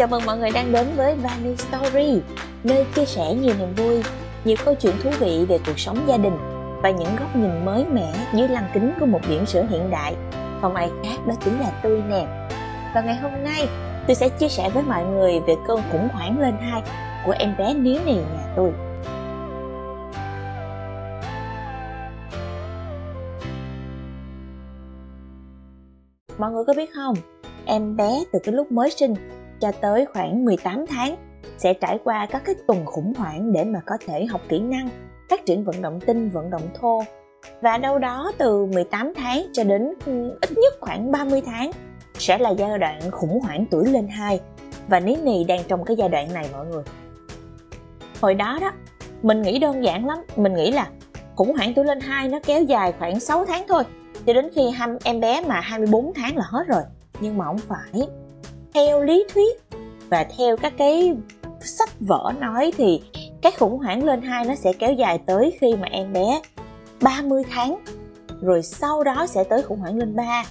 Chào mừng mọi người đang đến với Vani Story, nơi chia sẻ nhiều niềm vui, nhiều câu chuyện thú vị về cuộc sống gia đình và những góc nhìn mới mẻ dưới lăng kính của một biển sửa hiện đại. Không ai khác đó chính là tôi nè. Và ngày hôm nay tôi sẽ chia sẻ với mọi người về cơn khủng hoảng lên 2 của em bé Ní Nì nhà tôi. Mọi người có biết không, em bé từ cái lúc mới sinh cho tới khoảng 18 tháng sẽ trải qua các cái tuần khủng hoảng để mà có thể học kỹ năng, phát triển vận động tinh, vận động thô. Và đâu đó từ 18 tháng cho đến ít nhất khoảng 30 tháng sẽ là giai đoạn khủng hoảng tuổi lên 2. Và Ní Nì đang trong cái giai đoạn này mọi người. Hồi đó đó, mình nghĩ đơn giản lắm. Mình nghĩ là khủng hoảng tuổi lên 2 nó kéo dài khoảng 6 tháng thôi, cho đến khi em bé mà 24 tháng là hết rồi. Nhưng mà không phải. Theo lý thuyết và theo các cái sách vở nói thì cái khủng hoảng lên 2 nó sẽ kéo dài tới khi mà em bé 30 tháng. Rồi sau đó sẽ tới khủng hoảng lên 3.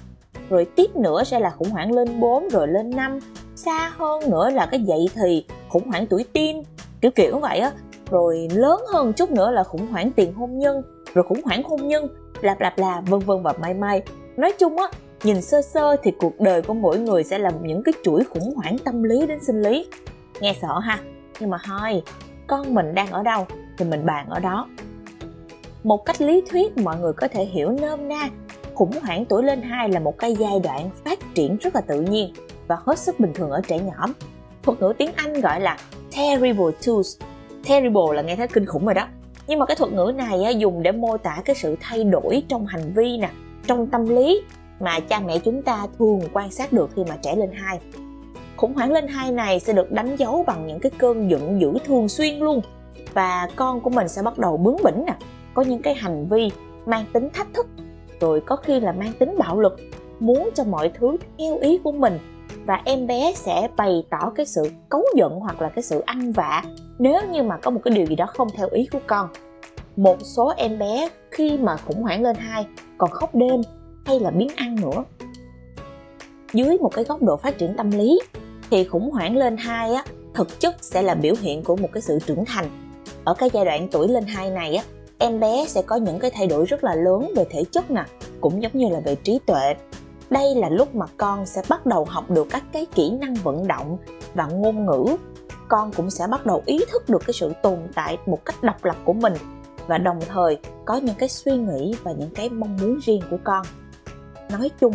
Rồi tiếp nữa sẽ là khủng hoảng lên 4, rồi lên 5. Xa hơn nữa là cái dậy thì khủng hoảng tuổi teen, kiểu kiểu vậy á. Rồi lớn hơn chút nữa là khủng hoảng tiền hôn nhân, rồi khủng hoảng hôn nhân, lạp lạp là vân vân và mai mai. Nói chung á, nhìn sơ sơ thì cuộc đời của mỗi người sẽ là những cái chuỗi khủng hoảng tâm lý đến sinh lý. Nghe sợ ha, nhưng mà thôi, con mình đang ở đâu thì mình bàn ở đó. Một cách lý thuyết mọi người có thể hiểu nôm na, khủng hoảng tuổi lên 2 là một cái giai đoạn phát triển rất là tự nhiên và hết sức bình thường ở trẻ nhỏ. Thuật ngữ tiếng Anh gọi là terrible twos. Terrible là nghe thấy kinh khủng rồi đó. Nhưng mà cái thuật ngữ này dùng để mô tả cái sự thay đổi trong hành vi nè, trong tâm lý mà cha mẹ chúng ta thường quan sát được khi mà trẻ lên 2. Khủng hoảng lên 2 này sẽ được đánh dấu bằng những cái cơn giận dữ thường xuyên luôn. Và con của mình sẽ bắt đầu bướng bỉnh nè, có những cái hành vi mang tính thách thức, rồi có khi là mang tính bạo lực, muốn cho mọi thứ theo ý của mình. Và em bé sẽ bày tỏ cái sự cáu giận hoặc là cái sự ăn vạ nếu như mà có một cái điều gì đó không theo ý của con. Một số em bé khi mà khủng hoảng lên 2 còn khóc đêm hay là biếng ăn nữa. Dưới một cái góc độ phát triển tâm lý thì khủng hoảng lên 2 á, thực chất sẽ là biểu hiện của một cái sự trưởng thành. Ở cái giai đoạn tuổi lên 2 này á, em bé sẽ có những cái thay đổi rất là lớn về thể chất nè, cũng giống như là về trí tuệ. Đây là lúc mà con sẽ bắt đầu học được các cái kỹ năng vận động và ngôn ngữ. Con cũng sẽ bắt đầu ý thức được cái sự tồn tại một cách độc lập của mình và đồng thời có những cái suy nghĩ và những cái mong muốn riêng của con. Nói chung,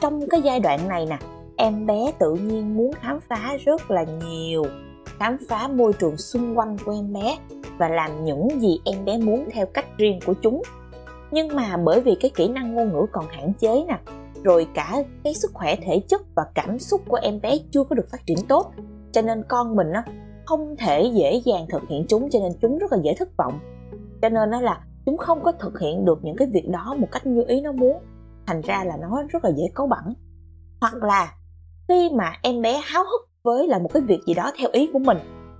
trong cái giai đoạn này nè, em bé tự nhiên muốn khám phá rất là nhiều, khám phá môi trường xung quanh của em bé và làm những gì em bé muốn theo cách riêng của chúng. Nhưng mà bởi vì cái kỹ năng ngôn ngữ còn hạn chế nè, rồi cả cái sức khỏe thể chất và cảm xúc của em bé chưa có được phát triển tốt, cho nên con mình không thể dễ dàng thực hiện chúng, cho nên chúng rất là dễ thất vọng. Cho nên nó là chúng không có thực hiện được những cái việc đó một cách như ý nó muốn, thành ra là nó rất là dễ cáu bẳn. Hoặc là khi mà em bé háo hức với là một cái việc gì đó theo ý của mình,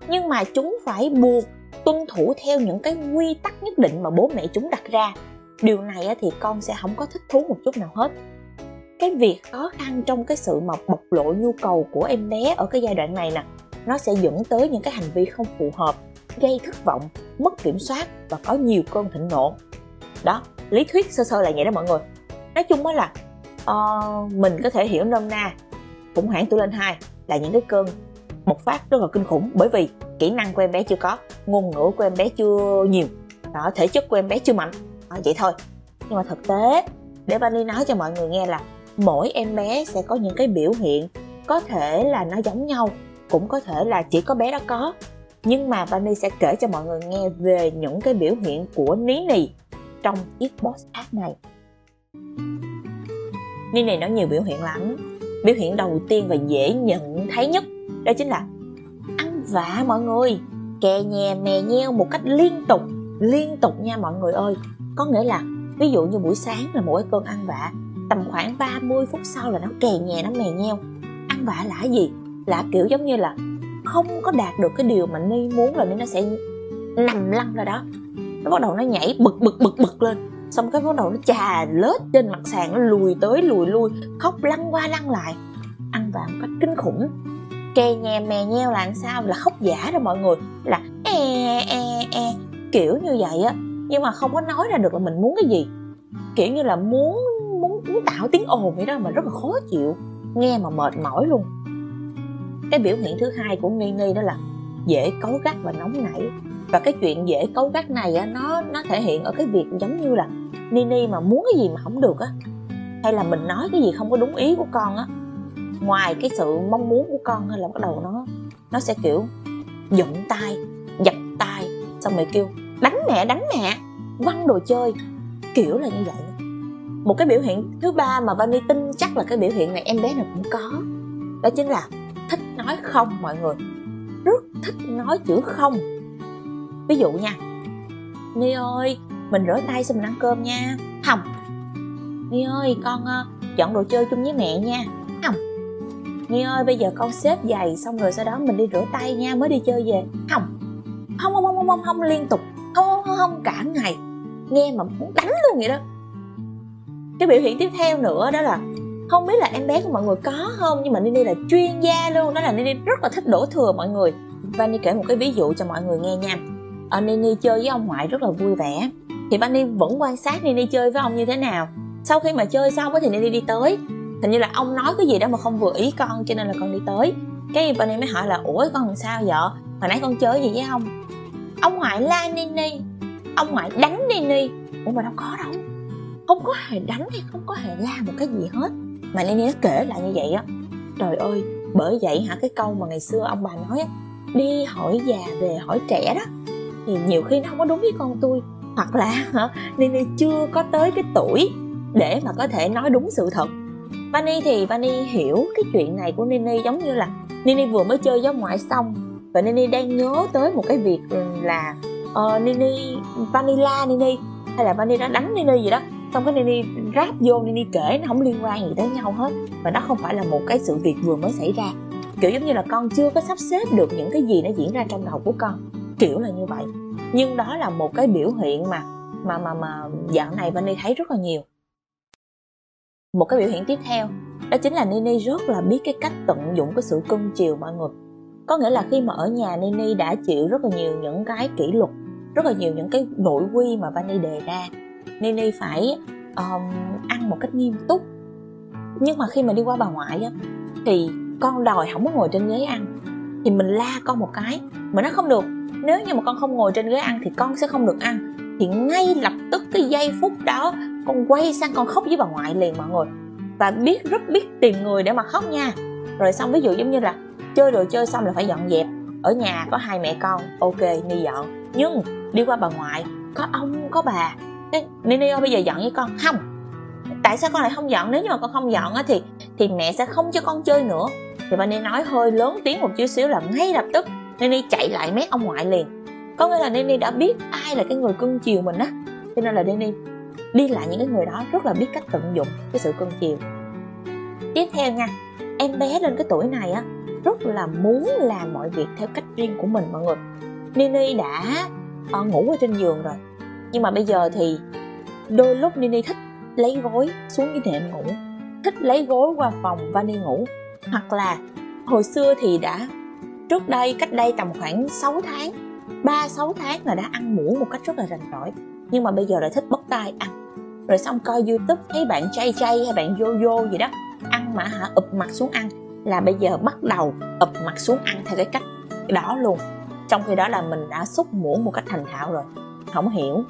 nhưng mà chúng phải buộc tuân thủ theo những cái quy tắc nhất định mà bố mẹ chúng đặt ra. Điều này thì con sẽ không có thích thú một chút nào hết. Cái việc khó khăn trong cái sự mà bộc lộ nhu cầu của em bé ở cái giai đoạn này nè, nó sẽ dẫn tới những cái hành vi không phù hợp, gây thất vọng, mất kiểm soát và có nhiều cơn thịnh nộ. Đó, lý thuyết sơ sơ là vậy đó mọi người. Nói chung đó là mình có thể hiểu nôm na khủng hoảng tuổi lên 2 là những cái cơn bộc phát rất là kinh khủng, bởi vì kỹ năng của em bé chưa có, ngôn ngữ của em bé chưa nhiều đó, thể chất của em bé chưa mạnh đó, vậy thôi. Nhưng mà thực tế để Vani nói cho mọi người nghe là mỗi em bé sẽ có những cái biểu hiện, có thể là nó giống nhau, cũng có thể là chỉ có bé đó có. Nhưng mà Vani sẽ kể cho mọi người nghe về những cái biểu hiện của Ní Nì trong chiếc podcast này. Ní Nì nó nhiều biểu hiện lắm. Biểu hiện đầu tiên và dễ nhận thấy nhất đó chính là ăn vạ mọi người, kè nhè mè nheo một cách liên tục nha mọi người ơi. Có nghĩa là ví dụ như buổi sáng là mỗi cơn ăn vạ, tầm khoảng 30 phút sau là nó kè nhè, nó mè nheo. Ăn vạ là gì? Là kiểu giống như là không có đạt được cái điều mà Ní muốn, là Ní nó sẽ nằm lăn ra đó, nó bắt đầu nó nhảy bực lên, xong cái bắt đầu nó chà lết trên mặt sàn, nó lùi tới lùi lui, khóc lăn qua lăn lại, ăn vạ một cách kinh khủng. kè nhè mè nheo là làm sao, là khóc giả rồi mọi người, là kiểu như vậy á. Nhưng mà không có nói ra được là mình muốn cái gì, kiểu như là muốn tạo tiếng ồn vậy đó, mà rất là khó chịu, nghe mà mệt mỏi luôn. Cái biểu hiện thứ hai của Ní Nì đó là dễ cáu gắt và nóng nảy. Và cái chuyện dễ cáu gắt này á, nó thể hiện ở cái việc giống như là Ní Nì mà muốn cái gì mà không được á, hay là mình nói cái gì không có đúng ý của con á, ngoài cái sự mong muốn của con, hay là bắt đầu nó sẽ kiểu giận tay, giật tay, xong rồi kêu đánh mẹ, quăng đồ chơi, kiểu là như vậy. Một cái biểu hiện thứ ba mà Vani tin chắc là cái biểu hiện này em bé nào cũng có, đó chính là thích nói không mọi người, rất thích nói chữ không. Ví dụ nha, Ní ơi mình rửa tay xong mình ăn cơm nha, không. Ní ơi con dọn đồ chơi chung với mẹ nha, không. Ní ơi bây giờ con xếp giày xong rồi sau đó mình đi rửa tay nha mới đi chơi về, không. Không liên tục, không cả ngày, nghe mà muốn đánh luôn vậy đó. Cái biểu hiện tiếp theo nữa đó là, không biết là em bé của mọi người có không, nhưng mà Ní Nì là chuyên gia luôn, đó là Ní Nì rất là thích đổ thừa mọi người. Vani kể một cái ví dụ cho mọi người nghe nha. Ní Nì chơi với ông ngoại rất là vui vẻ, thì Vani vẫn quan sát Ní Nì chơi với ông như thế nào. Sau khi mà chơi xong thì Ní Nì đi tới, hình như là ông nói cái gì đó mà không vừa ý con, cho nên là con đi tới. Cái Vani mới hỏi là, ủa con làm sao vậy, hồi nãy con chơi gì với ông? Ông ngoại la Ní Nì, ông ngoại đánh Ní Nì. Ủa mà đâu có đâu, không có hề đánh hay không có hề la một cái gì hết, mà Ní Nì nó kể lại như vậy á. Trời ơi, bởi vậy hả, cái câu mà ngày xưa ông bà nói á, đi hỏi già về hỏi trẻ đó, thì nhiều khi nó không có đúng với con tôi, hoặc là hả, Ní Nì chưa có tới cái tuổi để mà có thể nói đúng sự thật. Vani thì Vani hiểu cái chuyện này của Ní Nì giống như là Ní Nì vừa mới chơi với ông ngoại xong, và Ní Nì đang nhớ tới một cái việc là Ní Nì, Vani la Ní Nì, hay là Vani đã đánh Ní Nì gì đó, xong cái Ní Nì ráp vô Ní Nì kể, nó không liên quan gì tới nhau hết, và nó không phải là một cái sự việc vừa mới xảy ra, kiểu giống như là con chưa có sắp xếp được những cái gì nó diễn ra trong đầu của con, kiểu là như vậy. Nhưng đó là một cái biểu hiện mà dạo này Vani thấy rất là nhiều. Một cái biểu hiện tiếp theo đó chính là Ní Nì rất là biết cái cách tận dụng cái sự cưng chiều mọi người. Có nghĩa là khi mà ở nhà, Ní Nì đã chịu rất là nhiều những cái kỷ luật, rất là nhiều những cái nội quy mà Vani đề ra. Ní Nì phải ăn một cách nghiêm túc. Nhưng mà khi mà đi qua bà ngoại á, thì con đòi không có ngồi trên ghế ăn, thì mình la con một cái, mà nó không được. Nếu như mà con không ngồi trên ghế ăn thì con sẽ không được ăn. Thì ngay lập tức cái giây phút đó, con quay sang con khóc với bà ngoại liền mọi người. Và rất biết tìm người để mà khóc nha. Rồi xong ví dụ giống như là chơi đồ chơi xong là phải dọn dẹp. Ở nhà có hai mẹ con, ok Ní dọn. Nhưng đi qua bà ngoại, có ông, có bà, Ní Nì ơi bây giờ dọn với con, không. Tại sao con lại không dọn? Nếu như mà con không dọn thì mẹ sẽ không cho con chơi nữa. Thì bà Ní nói hơi lớn tiếng một chút xíu là ngay lập tức Ní Nì chạy lại mét ông ngoại liền. Có nghĩa là Ní Nì đã biết ai là cái người cưng chiều mình á, cho nên là Ní Nì đi lại những cái người đó rất là biết cách tận dụng cái sự cưng chiều. Tiếp theo nha, em bé lên cái tuổi này á rất là muốn làm mọi việc theo cách riêng của mình mọi người. Ní Nì đã ngủ ở trên giường rồi, nhưng mà bây giờ thì đôi lúc Ní Nì thích lấy gối xuống dưới nệm ngủ, thích lấy gối qua phòng Vani ngủ. Hoặc là hồi xưa thì đã trước đây, cách đây tầm khoảng 3-6 tháng là đã ăn muỗng một cách rất là rành rỗi, nhưng mà bây giờ lại thích bóc tay ăn. Rồi xong coi YouTube thấy bạn JJ hay bạn Yoyo gì đó ăn mà hả, ụp mặt xuống ăn, là bây giờ bắt đầu ụp mặt xuống ăn theo cái cách đó luôn. Trong khi đó là mình đã xúc muỗng một cách thành thạo rồi, không hiểu.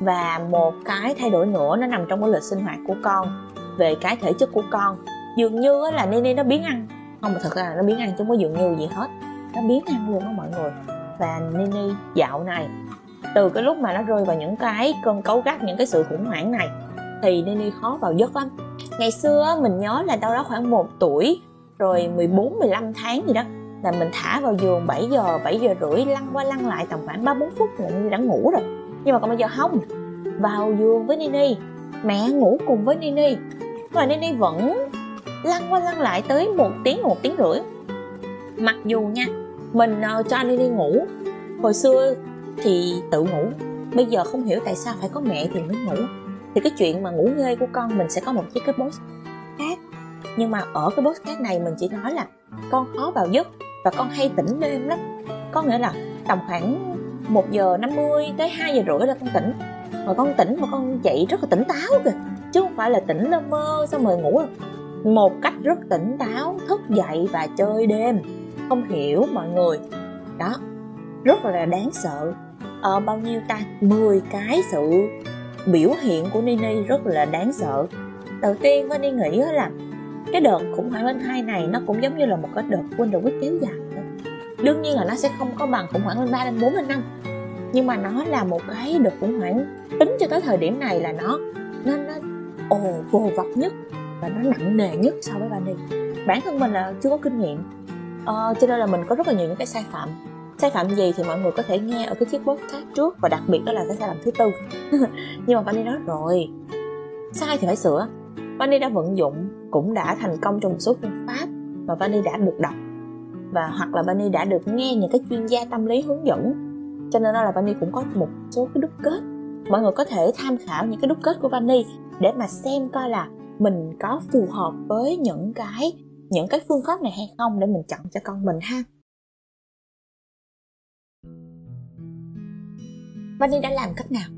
Và một cái thay đổi nữa nó nằm trong cái lịch sinh hoạt của con, về cái thể chất của con. Dường như là Ní Nì nó biếng ăn, không mà thật ra là nó biếng ăn chứ không có dường như gì hết, nó biếng ăn luôn đó mọi người. Và Ní Nì dạo này, từ cái lúc mà nó rơi vào những cái cơn cáu gắt, những cái sự khủng hoảng này, thì Ní Nì khó vào giấc lắm. Ngày xưa mình nhớ là đâu đó khoảng 1 tuổi rồi 14-15 tháng gì đó là mình thả vào giường 7 giờ, 7 giờ rưỡi, lăn qua lăn lại tầm khoảng 3-4 phút là Ní Nì đã ngủ rồi. Nhưng mà còn bây giờ không, vào giường với Ní Nì, mẹ ngủ cùng với Ní Nì, và Ní Nì vẫn lăn qua lăn lại tới 1 tiếng, 1 tiếng rưỡi. Mặc dù nha, mình cho Ní Nì ngủ, hồi xưa thì tự ngủ, bây giờ không hiểu tại sao phải có mẹ thì mới ngủ. Thì cái chuyện mà ngủ nghê của con mình sẽ có một chiếc cái box khác, nhưng mà ở cái box khác này mình chỉ nói là con khó vào giấc và con hay tỉnh đêm lắm. Có nghĩa là tầm khoảng 1 giờ 50 tới 2 giờ rưỡi là con tỉnh. Mà con tỉnh mà con dậy rất là tỉnh táo kìa, chứ không phải là tỉnh lơ mơ xong rồi ngủ đâu. Một cách rất tỉnh táo, thức dậy và chơi đêm. Không hiểu mọi người. Đó, rất là đáng sợ. Bao nhiêu ta? 10 cái sự biểu hiện của Ní Nì rất là đáng sợ. Đầu tiên Vani nghĩ là cái đợt khủng hoảng lần 2 này nó cũng giống như là một cái đợt Winter Week kéo dài. Đương nhiên là nó sẽ không có bằng khủng hoảng lần 3, lần 4, lần 5, nhưng mà nó là một cái đợt khủng hoảng tính cho tới thời điểm này là nó vô vập nhất và nó nặng nề nhất so với Vani. Bản thân mình là chưa có kinh nghiệm, cho nên là mình có rất là nhiều những cái sai phạm. Sai phạm gì thì mọi người có thể nghe ở cái chiếc podcast trước, và đặc biệt đó là cái sai lầm thứ 4 nhưng mà Vani nói rồi, sai thì phải sửa. Vani đã vận dụng, cũng đã thành công trong một số phương pháp mà Vani đã được đọc, và hoặc là Vani đã được nghe những cái chuyên gia tâm lý hướng dẫn, cho nên là Vani cũng có một số cái đúc kết. Mọi người có thể tham khảo những cái đúc kết của Vani để mà xem coi là mình có phù hợp với những cái phương pháp này hay không, để mình chọn cho con mình ha. Vani đã làm cách nào?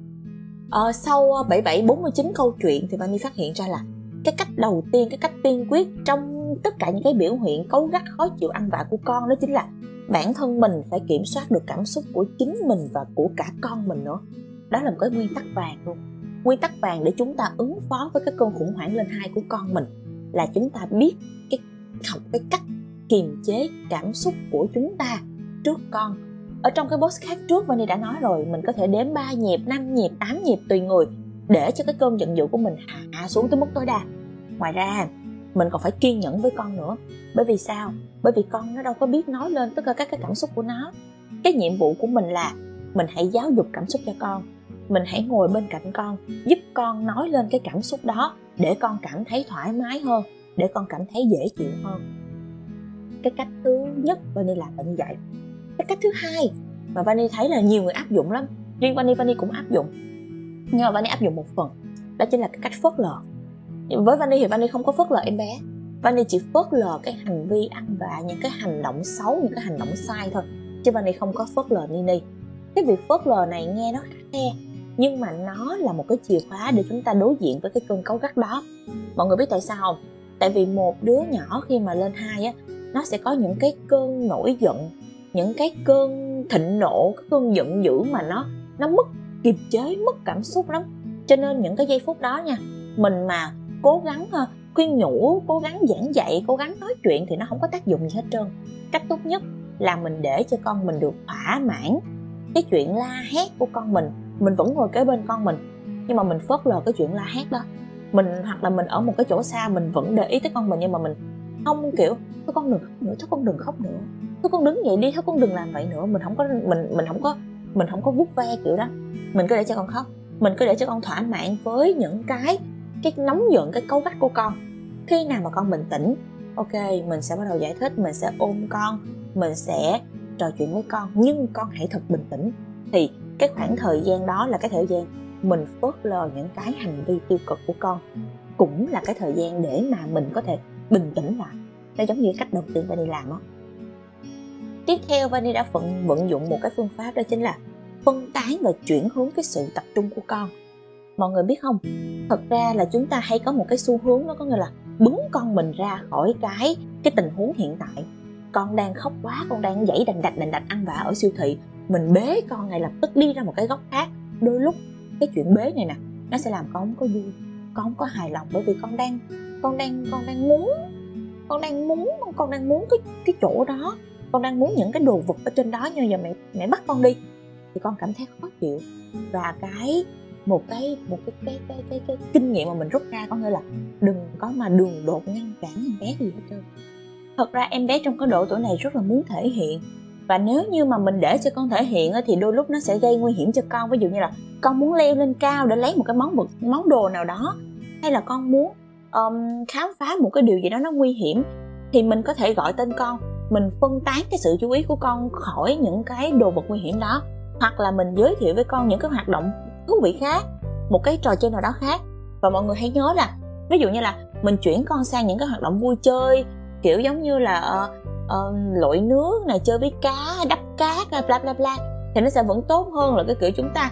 Sau 47-49 câu chuyện thì Vani phát hiện ra là cái cách đầu tiên, cái cách tiên quyết trong tất cả những cái biểu hiện cáu gắt, khó chịu, ăn vạ của con, đó chính là bản thân mình phải kiểm soát được cảm xúc của chính mình và của cả con mình nữa. Đó là một cái nguyên tắc vàng luôn. Nguyên tắc vàng để chúng ta ứng phó với cái cơn khủng hoảng lên 2 của con mình là chúng ta biết học cái cách kiềm chế cảm xúc của chúng ta trước con. Ở trong cái box khác trước Vani đã nói rồi, mình có thể đếm 3 nhịp, 5 nhịp, 8 nhịp tùy người để cho cái cơn giận dữ của mình hạ xuống tới mức tối đa. Ngoài ra, mình còn phải kiên nhẫn với con nữa. Bởi vì sao? Bởi vì con nó đâu có biết nói lên tất cả các cái cảm xúc của nó. Cái nhiệm vụ của mình là mình hãy giáo dục cảm xúc cho con. Mình hãy ngồi bên cạnh con, giúp con nói lên cái cảm xúc đó để con cảm thấy thoải mái hơn, để con cảm thấy dễ chịu hơn. Cái cách thứ nhất Vani làm là như vậy. Cái cách thứ hai mà Vani thấy là nhiều người áp dụng lắm, riêng Vani cũng áp dụng, nhưng mà Vani áp dụng một phần, đó chính là cái cách phớt lờ. Nhưng với Vani thì Vani không có phớt lờ em bé, Vani chỉ phớt lờ cái hành vi ăn vạ, những cái hành động xấu, những cái hành động sai thôi, chứ Vani không có phớt lờ Ní Nì. Cái việc phớt lờ này nghe nó khá khe, nhưng mà nó là một cái chìa khóa để chúng ta đối diện với cái cơn cáu gắt đó. Mọi người biết tại sao không? Tại vì một đứa nhỏ khi mà lên 2 á, nó sẽ có những cái cơn nổi giận, những cái cơn thịnh nộ, cái cơn giận dữ mà nó mất kiềm chế, mất cảm xúc lắm. Cho nên những cái giây phút đó nha, mình mà cố gắng khuyên nhủ, cố gắng giảng dạy, cố gắng nói chuyện thì nó không có tác dụng gì hết trơn. Cách tốt nhất là mình để cho con mình được thỏa mãn cái chuyện la hét của con mình. Mình vẫn ngồi kế bên con mình, nhưng mà mình phớt lờ cái chuyện la hét đó. Mình hoặc là mình ở một cái chỗ xa, mình vẫn để ý tới con mình, nhưng mà mình không kiểu thôi con đừng khóc nữa, thôi con đừng khóc nữa, thôi con đứng dậy đi, thôi con đừng làm vậy nữa. Mình không có vuốt ve kiểu đó. Mình cứ để cho con khóc, mình cứ để cho con thỏa mãn với những cái nóng giận, cái cáu gắt của con. Khi nào mà con bình tĩnh, ok, mình sẽ bắt đầu giải thích, mình sẽ ôm con, mình sẽ trò chuyện với con, nhưng con hãy thật bình tĩnh. Thì cái khoảng thời gian đó là cái thời gian mình phớt lờ những cái hành vi tiêu cực của con, cũng là cái thời gian để mà mình có thể bình tĩnh lại. Nó giống như cách đầu tiên Vani làm đó. Tiếp theo Vani đã vận dụng một cái phương pháp, đó chính là phân tán và chuyển hướng cái sự tập trung của con. Mọi người biết không, thật ra là chúng ta hay có một cái xu hướng, nó có nghĩa là bứng con mình ra khỏi cái tình huống hiện tại. Con đang khóc quá, con đang giãy đành đạch ăn vạ ở siêu thị, mình bế con ngay lập tức đi ra một cái góc khác. Đôi lúc cái chuyện bế này nè, nó sẽ làm con không có vui, con không có hài lòng, bởi vì con đang muốn cái chỗ đó, con đang muốn những cái đồ vật ở trên đó, nhưng giờ mẹ bắt con đi thì con cảm thấy khó chịu. Và một cái kinh nghiệm mà mình rút ra có nghĩa là đừng có mà đường đột ngăn cản em bé gì hết trơn. Thật ra em bé trong cái độ tuổi này rất là muốn thể hiện, và nếu như mà mình để cho con thể hiện thì đôi lúc nó sẽ gây nguy hiểm cho con. Ví dụ như là con muốn leo lên cao để lấy một cái món đồ nào đó, hay là con muốn khám phá một cái điều gì đó nó nguy hiểm, thì mình có thể gọi tên con, mình phân tán cái sự chú ý của con khỏi những cái đồ vật nguy hiểm đó, hoặc là mình giới thiệu với con những cái hoạt động thú vị khác, một cái trò chơi nào đó khác. Và mọi người hãy nhớ là ví dụ như là mình chuyển con sang những cái hoạt động vui chơi, kiểu giống như là lội nước này, chơi với cá, đắp cát, bla bla bla, thì nó sẽ vẫn tốt hơn là cái kiểu chúng ta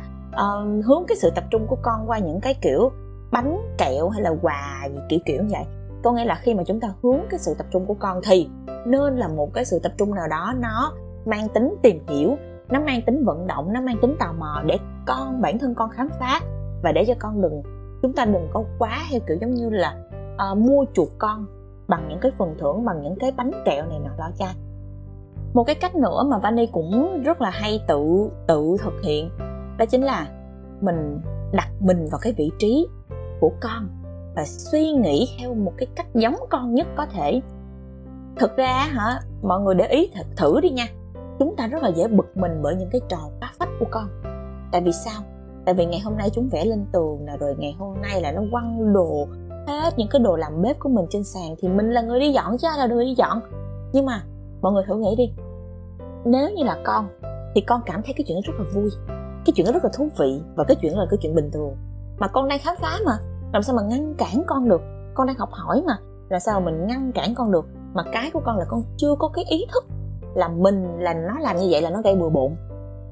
hướng cái sự tập trung của con qua những cái kiểu bánh kẹo hay là quà gì kiểu kiểu như vậy. Có nghĩa là khi mà chúng ta hướng cái sự tập trung của con thì nên là một cái sự tập trung nào đó nó mang tính tìm hiểu, nó mang tính vận động, nó mang tính tò mò, để con, bản thân con khám phá, và để cho con đừng, chúng ta đừng có quá theo kiểu giống như là mua chuộc con bằng những cái phần thưởng, bằng những cái bánh kẹo này nọ lo cha. Một cái cách nữa mà Vani cũng rất là hay tự thực hiện, đó chính là mình đặt mình vào cái vị trí của con và suy nghĩ theo một cái cách giống con nhất có thể. Thực ra hả, mọi người để ý thử đi nha, chúng ta rất là dễ bực mình bởi những cái trò phá phách của con. Tại vì sao? Tại vì ngày hôm nay chúng vẽ lên tường nè, rồi ngày hôm nay là nó quăng đồ hết những cái đồ làm bếp của mình trên sàn, thì mình là người đi dọn chứ ai là người đi dọn. Nhưng mà mọi người thử nghĩ đi, nếu như là con thì con cảm thấy cái chuyện rất là vui, cái chuyện rất là thú vị, và cái chuyện là cái chuyện bình thường mà con đang khám phá, mà làm sao mà ngăn cản con được. Con đang học hỏi mà làm sao mà mình ngăn cản con được. Mà cái của con là con chưa có cái ý thức là mình, là nó làm như vậy là nó gây bừa bộn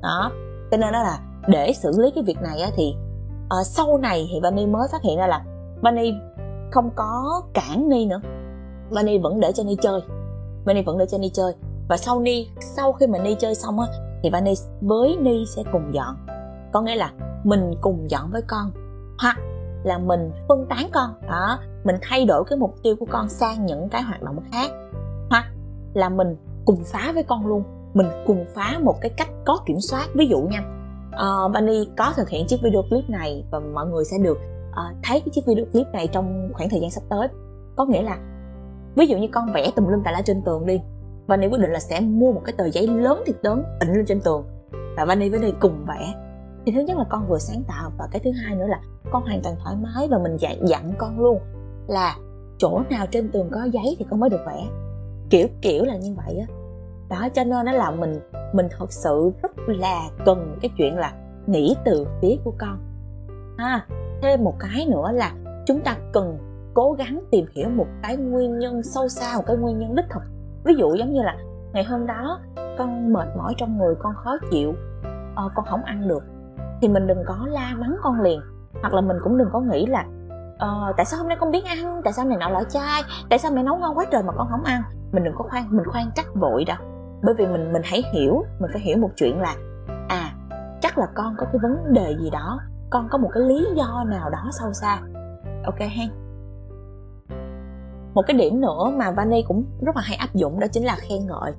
đó. Cho nên đó là để xử lý cái việc này á, thì sau này thì Vani mới phát hiện ra là Vani không có cản Ni nữa, Vani vẫn để cho Ni chơi, Vani vẫn để cho Ni chơi. Và sau khi mà Ni chơi xong á, thì Vani với Ni sẽ cùng dọn. Có nghĩa là mình cùng dọn với con, hoặc là mình phân tán con đó, mình thay đổi cái mục tiêu của con sang những cái hoạt động khác, hoặc là mình cùng phá với con luôn, mình cùng phá một cái cách có kiểm soát. Ví dụ nha, Vani có thực hiện chiếc video clip này và mọi người sẽ được thấy cái chiếc video clip này trong khoảng thời gian sắp tới. Có nghĩa là ví dụ như con vẽ tùm lum tà lá trên tường đi, Vani quyết định là sẽ mua một cái tờ giấy lớn thiệt lớn in lên trên tường và Vani với Ni cùng vẽ. Thì thứ nhất là con vừa sáng tạo, và cái thứ hai nữa là con hoàn toàn thoải mái, và mình dặn con luôn là chỗ nào trên tường có giấy thì con mới được vẽ, kiểu kiểu là như vậy á đó. Cho nên nó là mình thật sự rất là cần cái chuyện là nghĩ từ phía của con. Thêm một cái nữa là chúng ta cần cố gắng tìm hiểu một cái nguyên nhân sâu xa, một cái nguyên nhân đích thực. Ví dụ giống như là ngày hôm đó con mệt mỏi trong người, con khó chịu, con không ăn được, thì mình đừng có la mắng con liền, hoặc là mình cũng đừng có nghĩ là tại sao hôm nay con biết ăn, tại sao này nọ lọ chai, tại sao mẹ nấu ngon quá trời mà con không ăn. Mình đừng có khoan trách vội đâu, bởi vì mình hãy hiểu, mình phải hiểu một chuyện là chắc là con có cái vấn đề gì đó, con có một cái lý do nào đó sâu xa. Ok hen. Một cái điểm nữa mà Vani cũng rất là hay áp dụng đó chính là khen ngợi.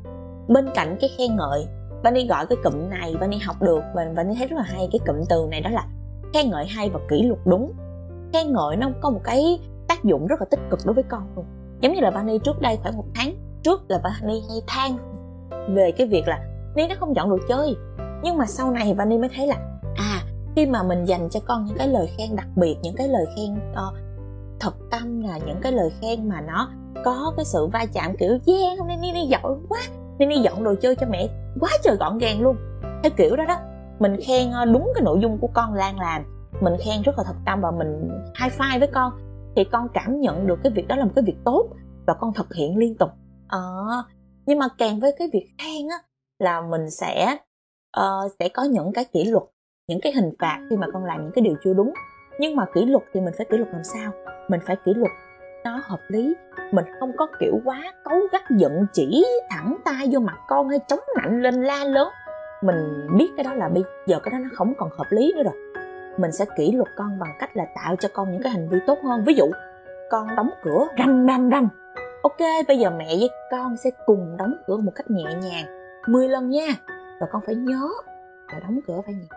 Bên cạnh cái khen ngợi, Vani gọi cái cụm này, Vani học được và Vani thấy rất là hay cái cụm từ này, đó là khen ngợi hay và kỷ luật đúng. Khen ngợi nó có một cái tác dụng rất là tích cực đối với con luôn. Giống như là Vani trước đây khoảng 1 tháng trước là Vani hay than về cái việc là Ni nó không dọn đồ chơi, nhưng mà sau này Vani mới thấy là khi mà mình dành cho con những cái lời khen đặc biệt, những cái lời khen thật tâm, là những cái lời khen mà nó có cái sự va chạm, kiểu hôm nay Ni giỏi quá, Ni dọn đồ chơi cho mẹ quá trời gọn gàng luôn, theo kiểu đó đó. Mình khen đúng cái nội dung của con đang làm, mình khen rất là thật tâm và mình high five với con, thì con cảm nhận được cái việc đó là một cái việc tốt và con thực hiện liên tục. Nhưng mà kèm với cái việc khen á, là mình sẽ có những cái kỷ luật, những cái hình phạt khi mà con làm những cái điều chưa đúng. Nhưng mà kỷ luật thì mình phải kỷ luật làm sao? Mình phải kỷ luật nó hợp lý, mình không có kiểu quá cáu gắt, giận chỉ thẳng tay vô mặt con hay chống nạnh lên la lớn. Mình biết cái đó là bây giờ cái đó nó không còn hợp lý nữa rồi. Mình sẽ kỷ luật con bằng cách là tạo cho con những cái hành vi tốt hơn. Ví dụ con đóng cửa rầm, ok, bây giờ mẹ với con sẽ cùng đóng cửa một cách nhẹ nhàng 10 lần nha, và con phải nhớ là đóng cửa phải nhẹ,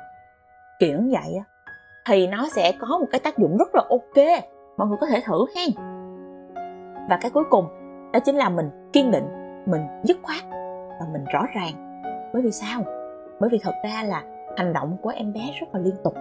kiểu như vậy á, thì nó sẽ có một cái tác dụng rất là ok. Mọi người có thể thử hen. Và cái cuối cùng đó chính là mình kiên định, mình dứt khoát và mình rõ ràng. Bởi vì sao? Bởi vì thật ra là hành động của em bé rất là liên tục.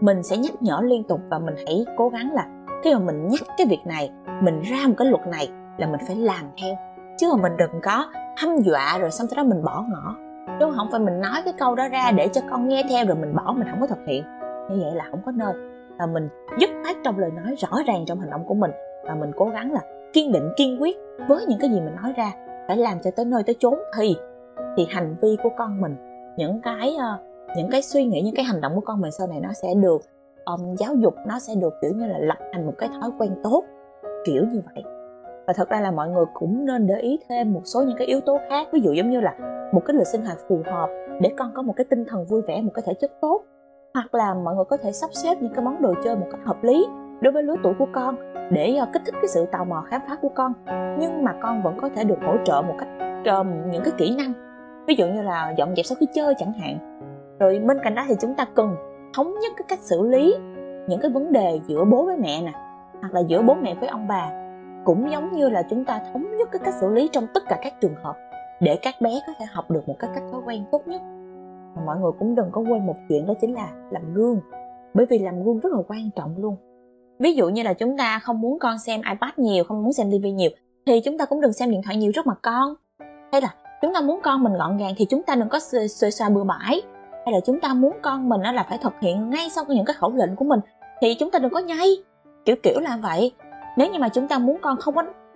Mình sẽ nhắc nhở liên tục, và mình hãy cố gắng là khi mà mình nhắc cái việc này, mình ra một cái luật này là mình phải làm theo, chứ mà mình đừng có hăm dọa rồi xong tới đó mình bỏ ngỏ, đúng không? Không phải mình nói cái câu đó ra để cho con nghe theo rồi mình bỏ, mình không có thực hiện, như vậy là không có nên. Và mình dứt khoát trong lời nói, rõ ràng trong hành động của mình, và mình cố gắng là kiên định, kiên quyết với những cái gì mình nói ra. phải làm cho tới nơi tới chốn thì hành vi của con mình, những cái suy nghĩ, những cái hành động của con mình sau này nó sẽ được giáo dục, nó sẽ được kiểu như là lập thành một cái thói quen tốt kiểu như vậy. Và thật ra là mọi người cũng nên để ý thêm một số những cái yếu tố khác, ví dụ giống như là một cái lịch sinh hoạt phù hợp để con có một cái tinh thần vui vẻ, một cái thể chất tốt, hoặc là mọi người có thể sắp xếp những cái món đồ chơi một cách hợp lý đối với lứa tuổi của con để kích thích cái sự tò mò khám phá của con, nhưng mà con vẫn có thể được hỗ trợ một cách những cái kỹ năng, ví dụ như là dọn dẹp sau khi chơi chẳng hạn. Rồi bên cạnh đó thì chúng ta cần thống nhất cái cách xử lý những cái vấn đề giữa bố với mẹ nè, hoặc là giữa bố mẹ với ông bà, cũng giống như là chúng ta thống nhất cái cách xử lý trong tất cả các trường hợp để các bé có thể học được một cái cách thói quen tốt nhất. Mà mọi người cũng đừng có quên một chuyện, đó chính là làm gương, bởi vì làm gương rất là quan trọng luôn. Ví dụ như là chúng ta không muốn con xem iPad nhiều, không muốn xem TV nhiều thì chúng ta cũng đừng xem điện thoại nhiều trước mặt con, hay là chúng ta muốn con mình gọn gàng thì chúng ta đừng có xuề xoa bừa bãi, hay là chúng ta muốn con mình là phải thực hiện ngay sau những cái khẩu lệnh của mình thì chúng ta đừng có nhây, kiểu là vậy. Nếu như mà chúng ta muốn con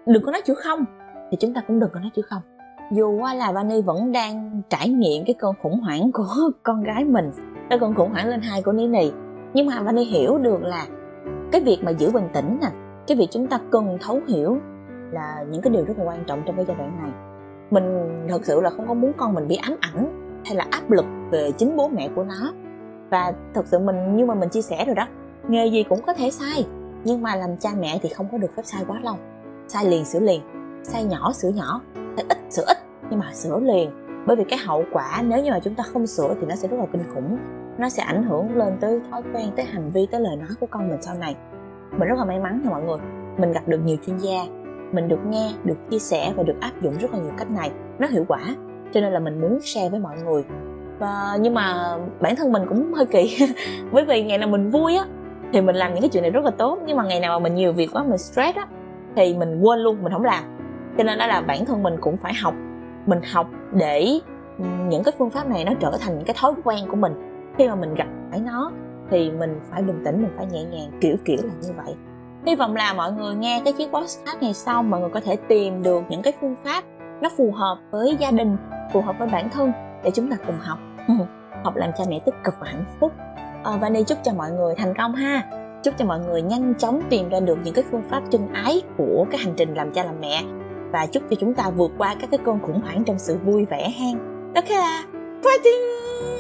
đừng có nói chữ không thì chúng ta cũng đừng có nói chữ không. Dù là Vani vẫn đang trải nghiệm cái cơn khủng hoảng của con gái mình, cái cơn khủng hoảng lên 2 của Ní Nì, nhưng mà Vani hiểu được là cái việc mà giữ bình tĩnh nè, cái việc chúng ta cần thấu hiểu là những cái điều rất là quan trọng trong cái giai đoạn này. Mình thật sự là không có muốn con mình bị ám ảnh hay là áp lực về chính bố mẹ của nó. Và thật sự nhưng mà mình chia sẻ rồi đó, nghề gì cũng có thể sai, nhưng mà làm cha mẹ thì không có được phép sai quá lâu. Sai liền sửa liền, sai nhỏ sửa nhỏ, sai ít sửa ít, nhưng mà sửa liền. Bởi vì cái hậu quả nếu như mà chúng ta không sửa thì nó sẽ rất là kinh khủng, nó sẽ ảnh hưởng lên tới thói quen, tới hành vi, tới lời nói của con mình sau này. Mình rất là may mắn nha mọi người, mình gặp được nhiều chuyên gia, mình được nghe, được chia sẻ và được áp dụng rất là nhiều cách này, nó hiệu quả, cho nên là mình muốn share với mọi người. Và nhưng mà bản thân mình cũng hơi kỳ bởi vì ngày nào mình vui á thì mình làm những cái chuyện này rất là tốt, nhưng mà ngày nào mà mình nhiều việc quá, mình stress á thì mình quên luôn, mình không làm. Cho nên đó là bản thân mình cũng phải học, mình học để những cái phương pháp này nó trở thành những cái thói quen của mình. Khi mà mình gặp phải nó thì mình phải bình tĩnh, mình phải nhẹ nhàng, kiểu là như vậy. Hy vọng là mọi người nghe cái chiếc podcast này xong, mọi người có thể tìm được những cái phương pháp nó phù hợp với gia đình, phù hợp với bản thân để chúng ta cùng học học làm cha mẹ tích cực và hạnh phúc. Vani chúc cho mọi người thành công ha, chúc cho mọi người nhanh chóng tìm ra được những cái phương pháp chân ái của cái hành trình làm cha làm mẹ, và chúc cho chúng ta vượt qua các cái cơn khủng hoảng trong sự vui vẻ hen. Ok là fighting.